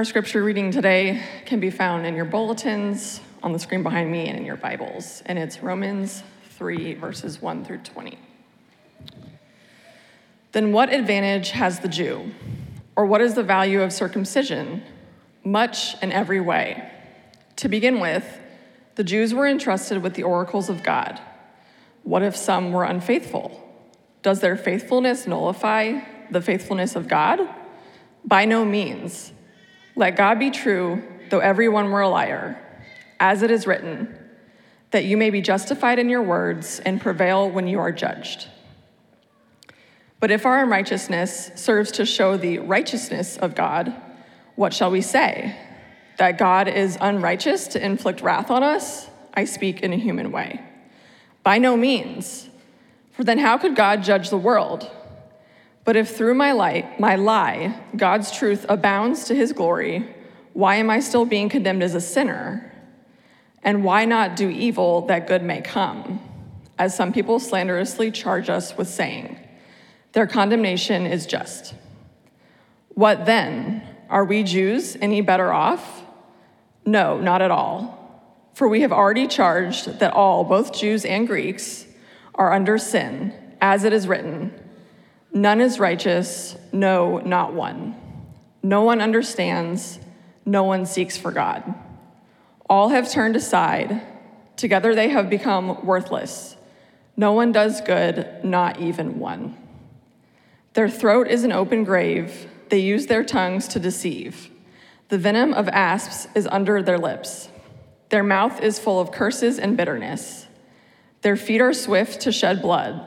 Our scripture reading today can be found in your bulletins, on the screen behind me, and in your Bibles, and it's Romans 3, verses 1 through 20. Then what advantage has the Jew? Or what is the value of circumcision? Much in every way. To begin with, the Jews were entrusted with the oracles of God. What if some were unfaithful? Does their faithfulness nullify the faithfulness of God? By no means. Let God be true, though everyone were a liar, as it is written, that you may be justified in your words and prevail when you are judged. But if our unrighteousness serves to show the righteousness of God, what shall we say? That God is unrighteous to inflict wrath on us? I speak in a human way. By no means. For then how could God judge the world? But if through my lie, God's truth abounds to his glory, why am I still being condemned as a sinner? And why not do evil that good may come? As some people slanderously charge us with saying, their condemnation is just. What then? Are we Jews any better off? No, not at all. For we have already charged that all, both Jews and Greeks, are under sin, as it is written, none is righteous, no, not one. No one understands, no one seeks for God. All have turned aside, together they have become worthless. No one does good, not even one. Their throat is an open grave, they use their tongues to deceive. The venom of asps is under their lips. Their mouth is full of curses and bitterness. Their feet are swift to shed blood.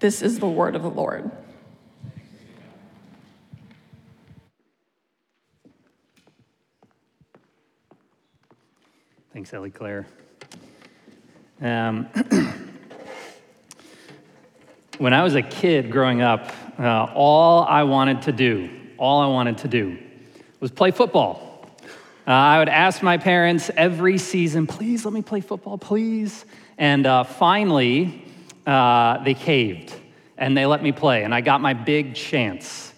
This is the word of the Lord. Thanks, Ellie Claire. When I was a kid growing up, all I wanted to do was play football. I would ask my parents every season, please let me play football, please. And finally, they caved and they let me play and I got my big chance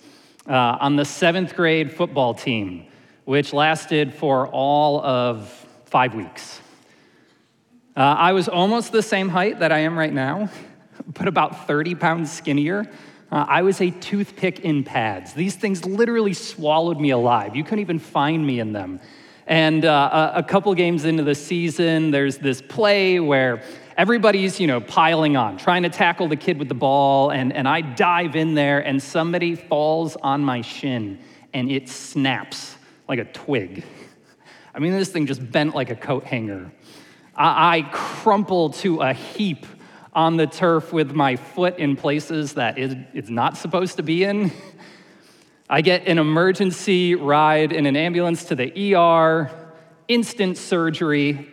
on the 7th grade football team, which lasted for all of 5 weeks. I was almost the same height that I am right now, but about 30 pounds skinnier. I was a toothpick in pads. These things literally swallowed me alive. You couldn't even find me in them. And a couple games into the season, there's this play where everybody's, piling on, trying to tackle the kid with the ball, and I dive in there, and somebody falls on my shin, and it snaps like a twig. I mean, this thing just bent like a coat hanger. I crumple to a heap on the turf with my foot in places that it's not supposed to be in. I get an emergency ride in an ambulance to the ER, instant surgery,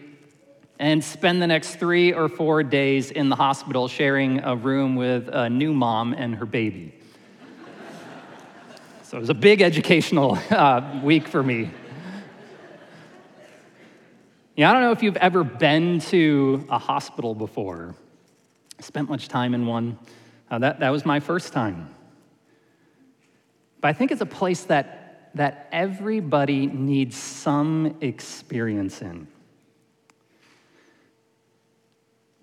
and spend the next 3 or 4 days in the hospital sharing a room with a new mom and her baby. So it was a big educational week for me. I don't know if you've ever been to a hospital before. Spent much time in one. That was my first time. But I think it's a place that everybody needs some experience in.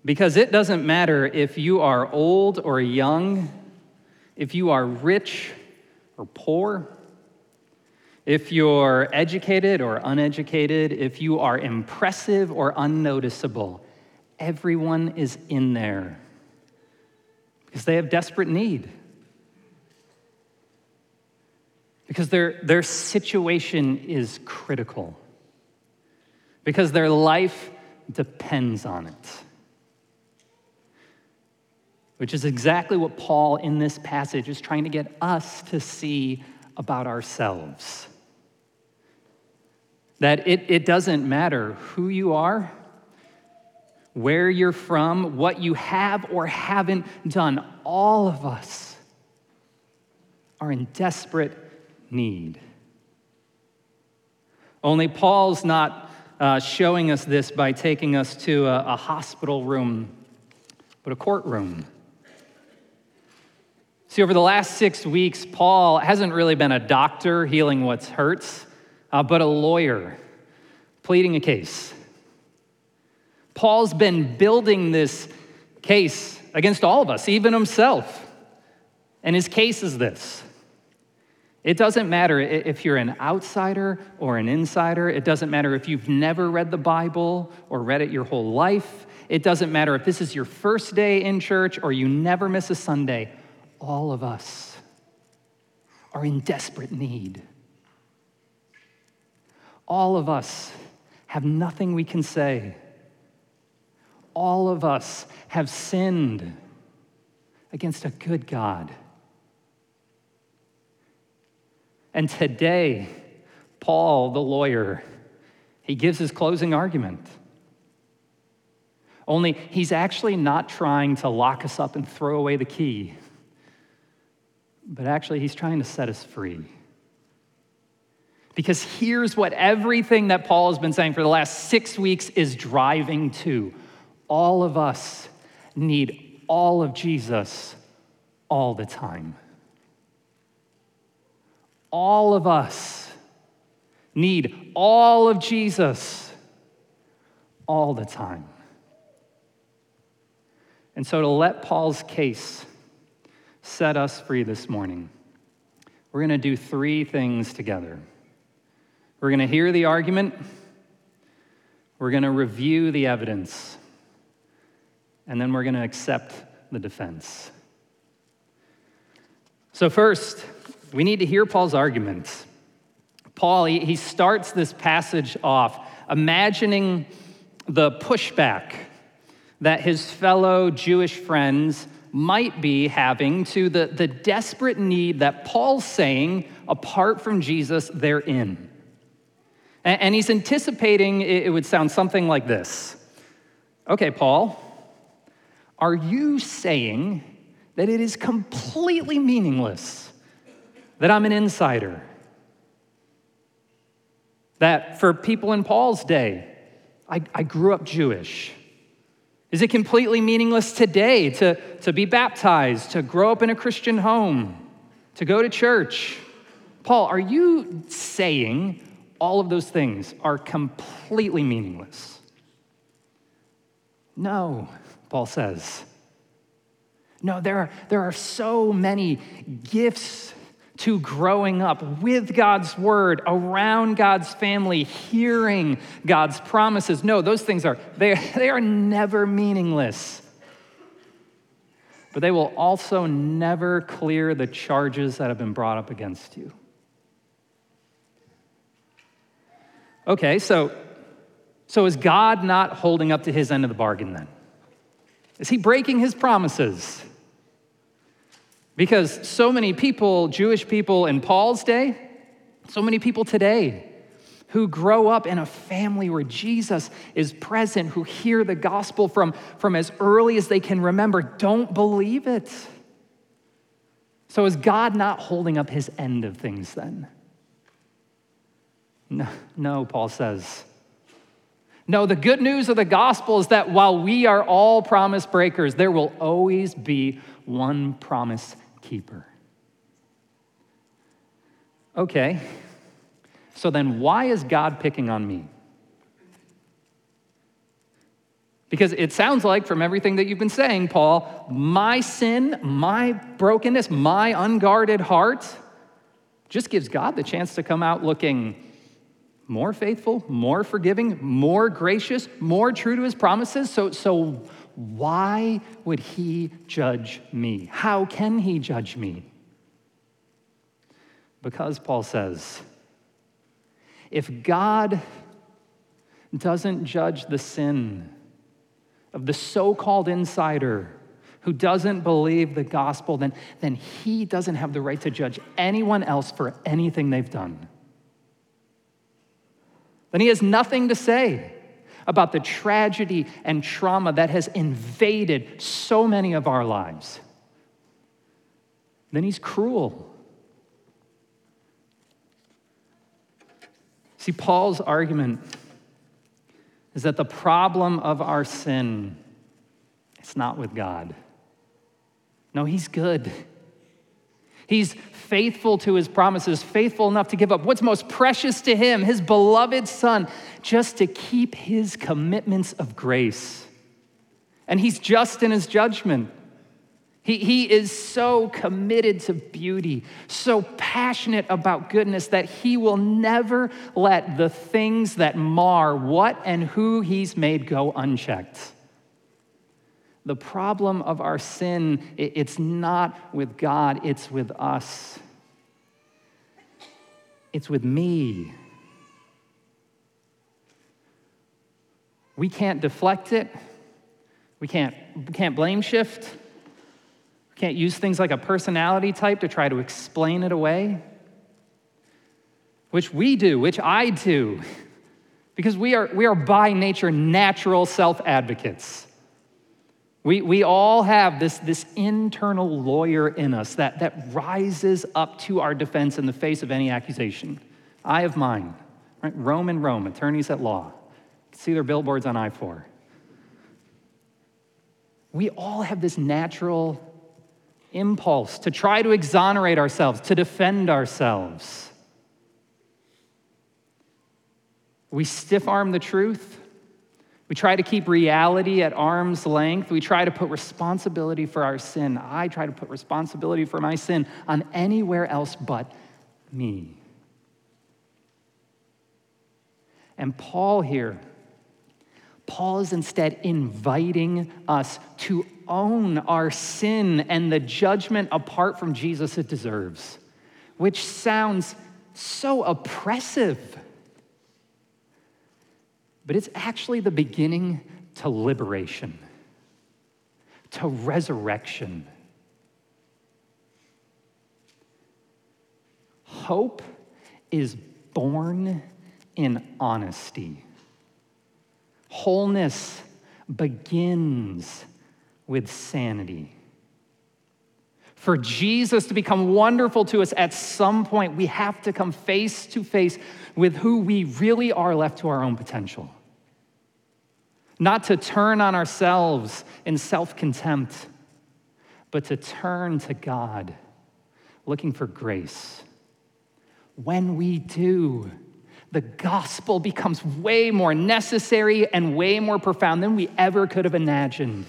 Because it doesn't matter if you are old or young, if you are rich or poor, if you're educated or uneducated, if you are impressive or unnoticeable, everyone is in there because they have desperate need. Because their situation is critical. Because their life depends on it. Which is exactly what Paul in this passage is trying to get us to see about ourselves. That it doesn't matter who you are, where you're from, what you have or haven't done. All of us are in desperate need. Only Paul's not showing us this by taking us to a hospital room, but a courtroom. See, over the last 6 weeks, Paul hasn't really been a doctor healing what hurts, but a lawyer pleading a case. Paul's been building this case against all of us, even himself. And his case is this. It doesn't matter if you're an outsider or an insider. It doesn't matter if you've never read the Bible or read it your whole life. It doesn't matter if this is your first day in church or you never miss a Sunday. All of us are in desperate need. All of us have nothing we can say. All of us have sinned against a good God. And today, Paul, the lawyer, he gives his closing argument. Only he's actually not trying to lock us up and throw away the key, but actually he's trying to set us free. Because here's what everything that Paul has been saying for the last 6 weeks is driving to. All of us need all of Jesus all the time. All of us need all of Jesus all the time. And so to let Paul's case set us free this morning, we're going to do three things together. We're going to hear the argument, we're going to review the evidence, and then we're going to accept the defense. So first, we need to hear Paul's arguments. Paul, he starts this passage off imagining the pushback that his fellow Jewish friends might be having to the desperate need that Paul's saying, apart from Jesus, they're in. And he's anticipating it would sound something like this. Okay, Paul, are you saying that it is completely meaningless that I'm an insider? That for people in Paul's day, I grew up Jewish. Is it completely meaningless today to be baptized, to grow up in a Christian home, to go to church? Paul, are you saying all of those things are completely meaningless? No, Paul says. No, there are so many gifts to growing up with God's word, around God's family, hearing God's promises. No, those things are, they are never meaningless. But they will also never clear the charges that have been brought up against you. Okay, so is God not holding up to his end of the bargain then? Is he breaking his promises? Because so many people, Jewish people in Paul's day, so many people today who grow up in a family where Jesus is present, who hear the gospel from as early as they can remember, don't believe it. So is God not holding up his end of things then? No, Paul says. No, the good news of the gospel is that while we are all promise breakers, there will always be one promise keeper. Okay, so then why is God picking on me? Because it sounds like from everything that you've been saying, Paul, my sin, my brokenness, my unguarded heart just gives God the chance to come out looking more faithful, more forgiving, more gracious, more true to his promises. So why would he judge me? How can he judge me? Because Paul says, if God doesn't judge the sin of the so-called insider who doesn't believe the gospel, then he doesn't have the right to judge anyone else for anything they've done. then he has nothing to say about the tragedy and trauma that has invaded so many of our lives. Then he's cruel. See, Paul's argument is that the problem of our sin, it's not with God. No, he's good. He's faithful to his promises, faithful enough to give up what's most precious to him, his beloved son, just to keep his commitments of grace. And he's just in his judgment. He is so committed to beauty, so passionate about goodness that he will never let the things that mar what and who he's made go unchecked. The problem of our sin, it's not with God, it's with us. It's with me. We can't deflect it. We can't blame shift. Can't use things like a personality type to try to explain it away, which we do, which I do, because we are by nature natural self-advocates. We all have this internal lawyer in us that rises up to our defense in the face of any accusation. I have mine, right? Rome and Rome, attorneys at law. You can see their billboards on I-4. We all have this natural impulse to try to exonerate ourselves, to defend ourselves. We stiff-arm the truth. We try to keep reality at arm's length. We try to put responsibility for our sin. I try to put responsibility for my sin on anywhere else but me. And Paul here, Paul is instead inviting us to own our sin and the judgment apart from Jesus it deserves, which sounds so oppressive, but it's actually the beginning to liberation, to resurrection. Hope is born in honesty. Wholeness begins with sanity. For Jesus to become wonderful to us at some point, we have to come face to face with who we really are left to our own potential. Not to turn on ourselves in self-contempt, but to turn to God, looking for grace. When we do, the gospel becomes way more necessary and way more profound than we ever could have imagined.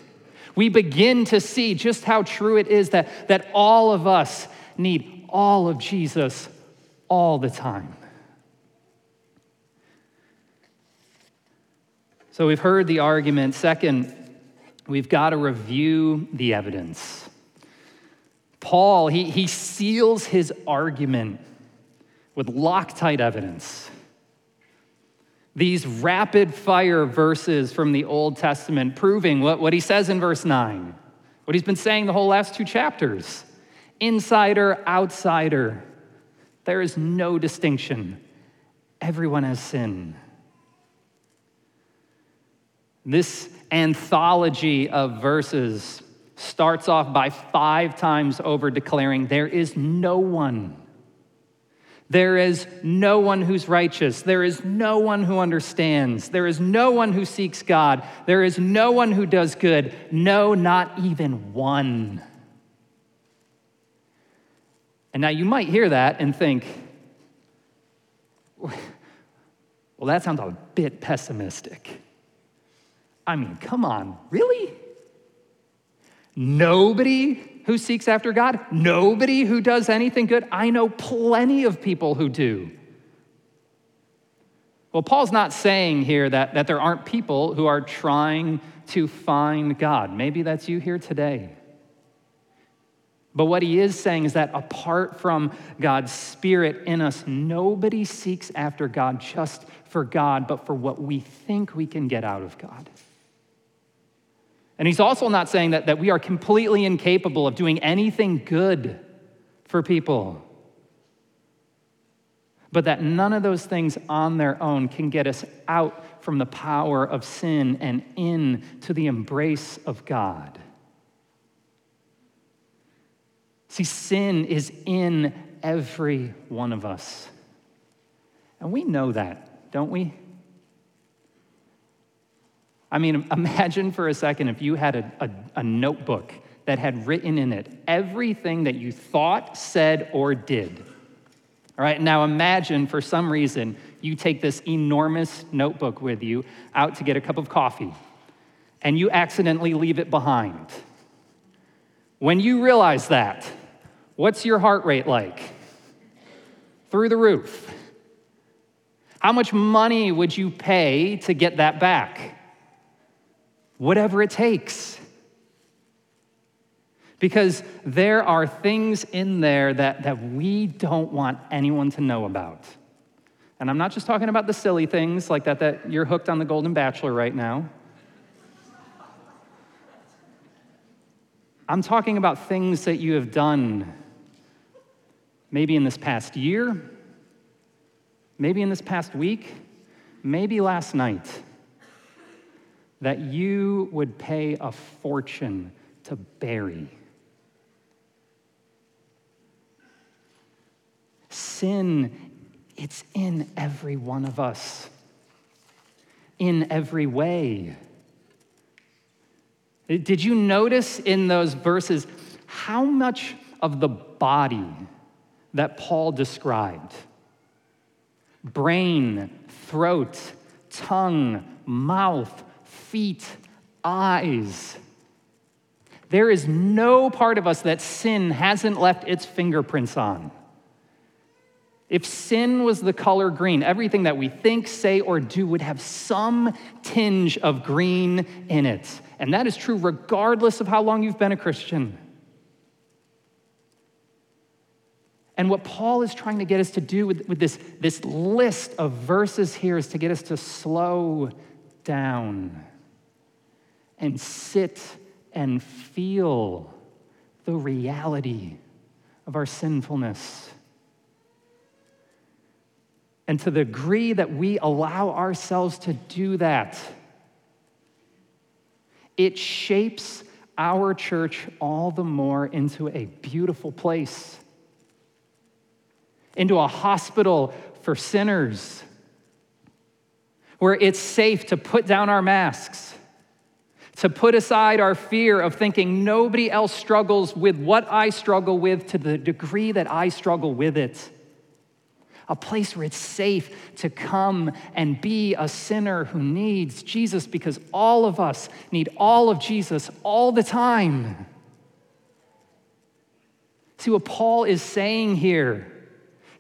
We begin to see just how true it is that all of us need all of Jesus all the time. So we've heard the argument. Second, we've got to review the evidence. Paul, he seals his argument with Loctite evidence. These rapid-fire verses from the Old Testament proving what he says in verse 9, what he's been saying the whole last two chapters. Insider, outsider, there is no distinction. Everyone has sin. This anthology of verses starts off by 5 times over declaring there is no one. There is no one who's righteous. There is no one who understands. There is no one who seeks God. There is no one who does good. No, not even one. And now you might hear that and think, well, that sounds a bit pessimistic. I mean, come on, really? Nobody who seeks after God? Nobody who does anything good. I know plenty of people who do. Well, Paul's not saying here that there aren't people who are trying to find God. Maybe that's you here today. But what he is saying is that apart from God's Spirit in us, nobody seeks after God just for God, but for what we think we can get out of God. And he's also not saying that we are completely incapable of doing anything good for people. but that none of those things on their own can get us out from the power of sin and into the embrace of God. See, sin is in every one of us. And we know that, don't we? I mean, imagine for a second if you had a notebook that had written in it everything that you thought, said, or did. All right, now imagine for some reason you take this enormous notebook with you out to get a cup of coffee and you accidentally leave it behind. When you realize that, what's your heart rate like? Through the roof. How much money would you pay to get that back? Whatever it takes. Because there are things in there that we don't want anyone to know about. And I'm not just talking about the silly things like that you're hooked on the Golden Bachelor right now. I'm talking about things that you have done maybe in this past year, maybe in this past week, maybe last night, that you would pay a fortune to bury. Sin, it's in every one of us, in every way. Did you notice in those verses how much of the body that Paul described? Brain, throat, tongue, mouth, feet, eyes. There is no part of us that sin hasn't left its fingerprints on. If sin was the color green, everything that we think, say, or do would have some tinge of green in it. And that is true regardless of how long you've been a Christian. And what Paul is trying to get us to do with this list of verses here is to get us to slow down and sit and feel the reality of our sinfulness. And to the degree that we allow ourselves to do that, it shapes our church all the more into a beautiful place, into a hospital for sinners, where it's safe to put down our masks, to put aside our fear of thinking nobody else struggles with what I struggle with to the degree that I struggle with it. A place where it's safe to come and be a sinner who needs Jesus, because all of us need all of Jesus all the time. See, what Paul is saying here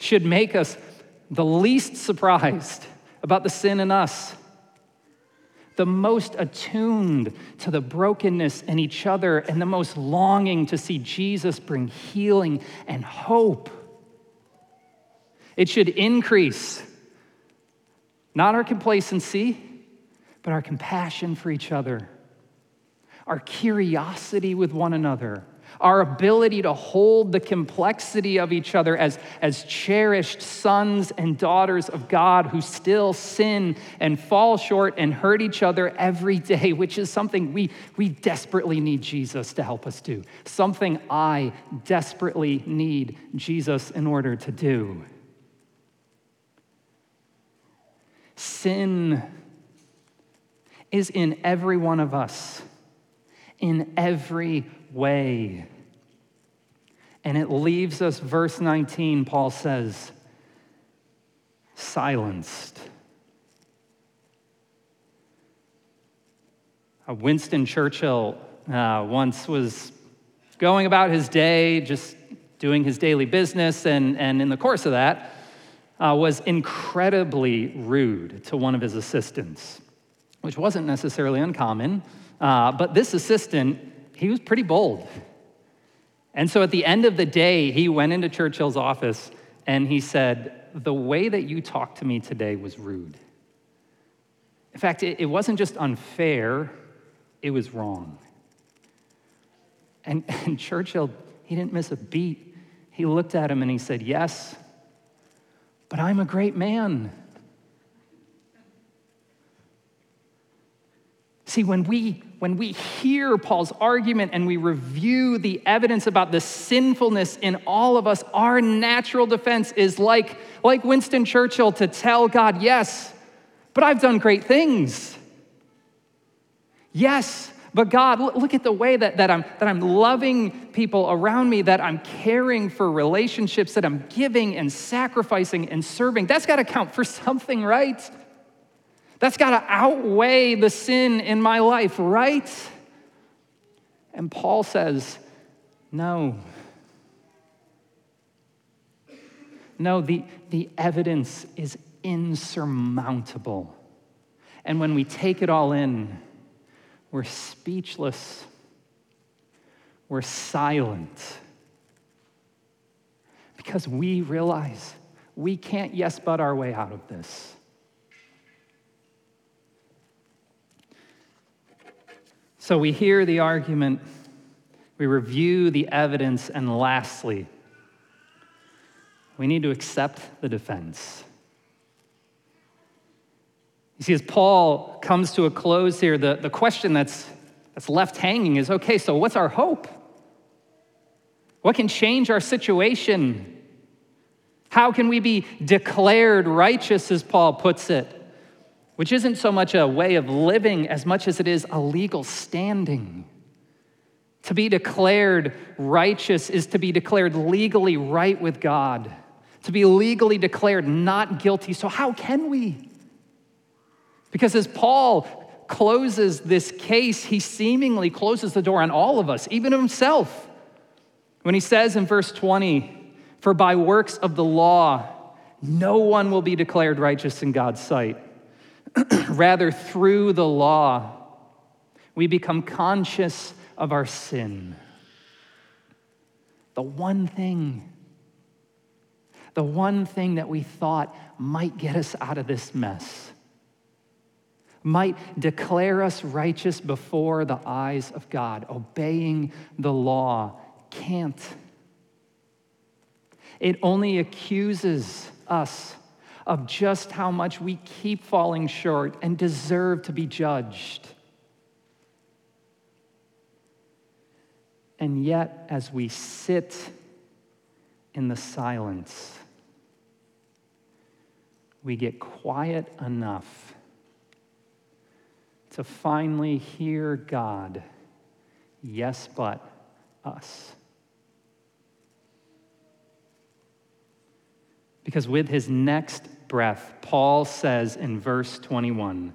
should make us the least surprised about the sin in us, the most attuned to the brokenness in each other, and the most longing to see Jesus bring healing and hope. It should increase not our complacency, but our compassion for each other, our curiosity with one another, our ability to hold the complexity of each other as cherished sons and daughters of God who still sin and fall short and hurt each other every day, which is something we desperately need Jesus to help us do, something I desperately need Jesus in order to do. Sin is in every one of us, in every way. And it leaves us, verse 19, Paul says, silenced. Winston Churchill once was going about his day, just doing his daily business, and in the course of that, was incredibly rude to one of his assistants, which wasn't necessarily uncommon. But this assistant, he was pretty bold. And so at the end of the day, he went into Churchill's office and he said, "The way that you talked to me today was rude. In fact, it wasn't just unfair, it was wrong." And Churchill, he didn't miss a beat. He looked at him and he said, "Yes, but I'm a great man. See, when we hear Paul's argument and we review the evidence about the sinfulness in all of us, our natural defense is like Winston Churchill to tell God, yes, but I've done great things. Yes, but God, look at the way that I'm loving people around me, that I'm caring for relationships, that I'm giving and sacrificing and serving. That's got to count for something, right? That's got to outweigh the sin in my life, right? And Paul says, no. No, the evidence is insurmountable. And when we take it all in, we're speechless. We're silent. Because we realize we can't yes but our way out of this. So we hear the argument, we review the evidence, and lastly, we need to accept the defense. You see, as Paul comes to a close here, the question that's left hanging is, okay, so what's our hope? What can change our situation? How can we be declared righteous, as Paul puts it? Which isn't so much a way of living as much as it is a legal standing. To be declared righteous is to be declared legally right with God, to be legally declared not guilty. So how can we? Because as Paul closes this case, he seemingly closes the door on all of us, even himself, when he says in verse 20, "For by works of the law, no one will be declared righteous in God's sight. Rather, through the law, we become conscious of our sin." The one thing that we thought might get us out of this mess, might declare us righteous before the eyes of God, obeying the law, can't. It only accuses us of just how much we keep falling short and deserve to be judged. And yet, as we sit in the silence, we get quiet enough to finally hear God, yes, but us. Because with his next breath, Paul says in verse 21,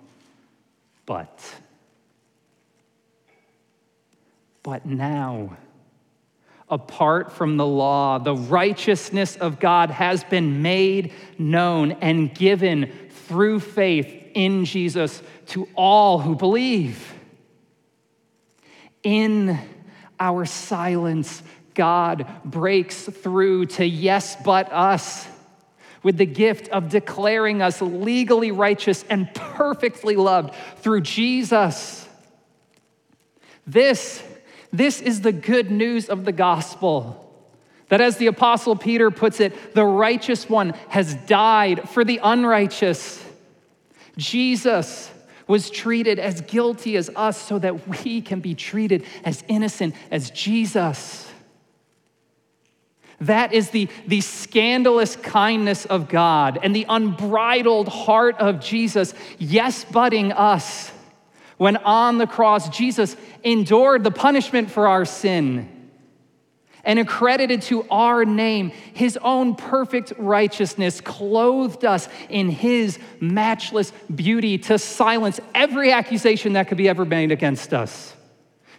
but now, apart from the law, the righteousness of God has been made known and given through faith in Jesus to all who believe. In our silence, God breaks through to yes, but us, with the gift of declaring us legally righteous and perfectly loved through Jesus. This is the good news of the gospel, that as the Apostle Peter puts it, the righteous one has died for the unrighteous. Jesus was treated as guilty as us so that we can be treated as innocent as Jesus. That is the scandalous kindness of God and the unbridled heart of Jesus, yes, butting us. When on the cross, Jesus endured the punishment for our sin and accredited to our name his own perfect righteousness, clothed us in his matchless beauty to silence every accusation that could be ever made against us.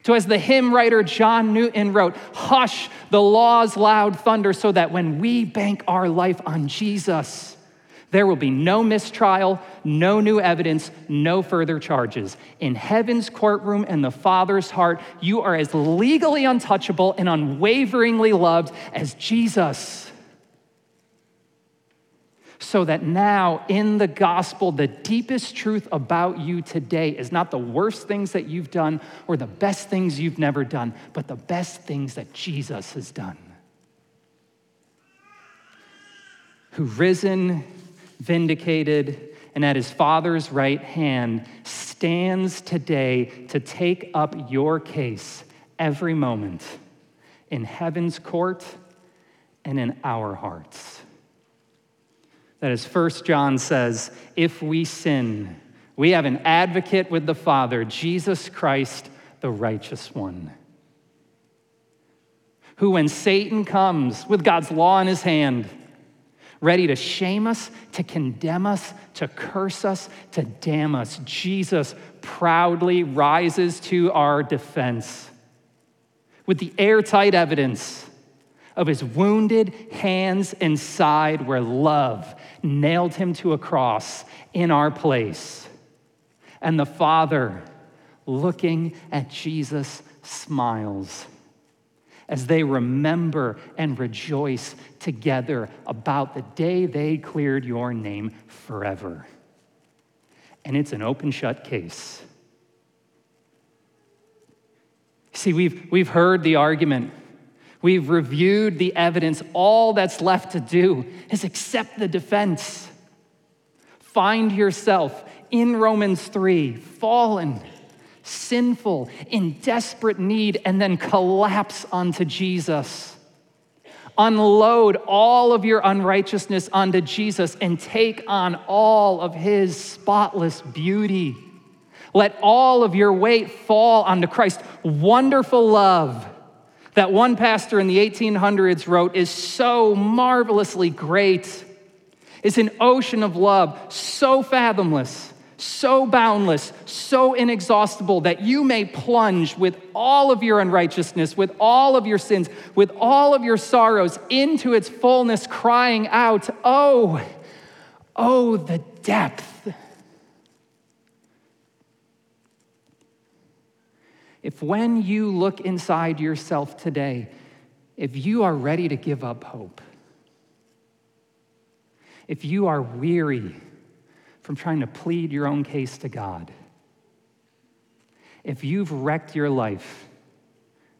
So as the hymn writer John Newton wrote, hush the law's loud thunder, so that when we bank our life on Jesus, there will be no mistrial, no new evidence, no further charges. In heaven's courtroom and the Father's heart, you are as legally untouchable and unwaveringly loved as Jesus. So that now in the gospel, the deepest truth about you today is not the worst things that you've done or the best things you've never done, but the best things that Jesus has done. who risen, vindicated, and at his Father's right hand stands today to take up your case every moment in heaven's court and in our hearts. That is, 1 John says, if we sin, we have an advocate with the Father, Jesus Christ, the righteous one, who when Satan comes with God's law in his hand, ready to shame us, to condemn us, to curse us, to damn us, Jesus proudly rises to our defense with the airtight evidence of his wounded hands and side where love nailed him to a cross in our place. And the Father, looking at Jesus, smiles as they remember and rejoice together about the day they cleared your name forever. And it's an open-shut case. See, we've heard the argument. We've reviewed the evidence. All that's left to do is accept the defense. Find yourself in Romans 3, fallen, sinful, in desperate need, and then collapse onto Jesus. Unload all of your unrighteousness onto Jesus and take on all of his spotless beauty. Let all of your weight fall onto Christ. Wonderful love that one pastor in the 1800s wrote is so marvelously great. It's an ocean of love so fathomless, so boundless, so inexhaustible that you may plunge with all of your unrighteousness, with all of your sins, with all of your sorrows into its fullness, crying out, "Oh, oh, the depth." If when you look inside yourself today, if you are ready to give up hope, if you are weary from trying to plead your own case to God, if you've wrecked your life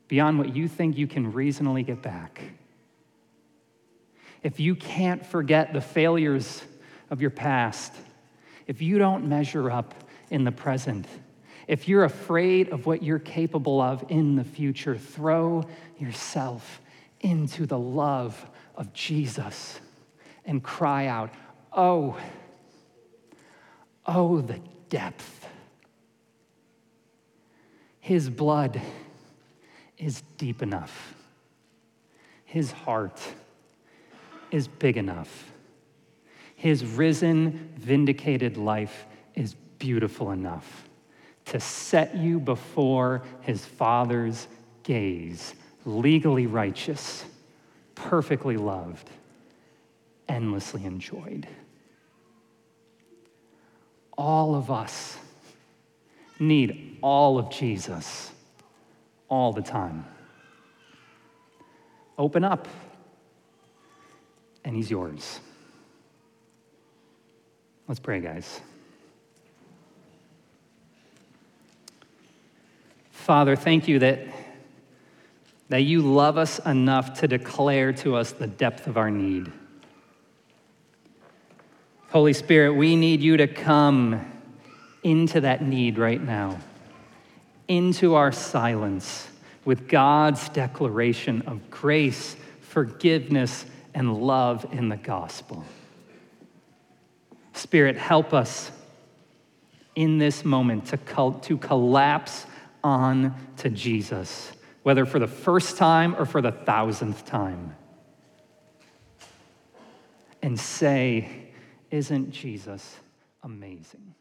beyond what you think you can reasonably get back, if you can't forget the failures of your past, if you don't measure up in the present, if you're afraid of what you're capable of in the future, throw yourself into the love of Jesus and cry out, "Oh, oh, the depth." His blood is deep enough. His heart is big enough. His risen, vindicated life is beautiful enough to set you before his Father's gaze, legally righteous, perfectly loved, endlessly enjoyed. All of us need all of Jesus all the time. Open up, and he's yours. Let's pray, guys. Father, thank you that you love us enough to declare to us the depth of our need. Holy Spirit, we need you to come into that need right now, into our silence with God's declaration of grace, forgiveness, and love in the gospel. Spirit, help us in this moment to collapse on to Jesus, whether for the first time or for the 1,000th time, and say, "Isn't Jesus amazing?"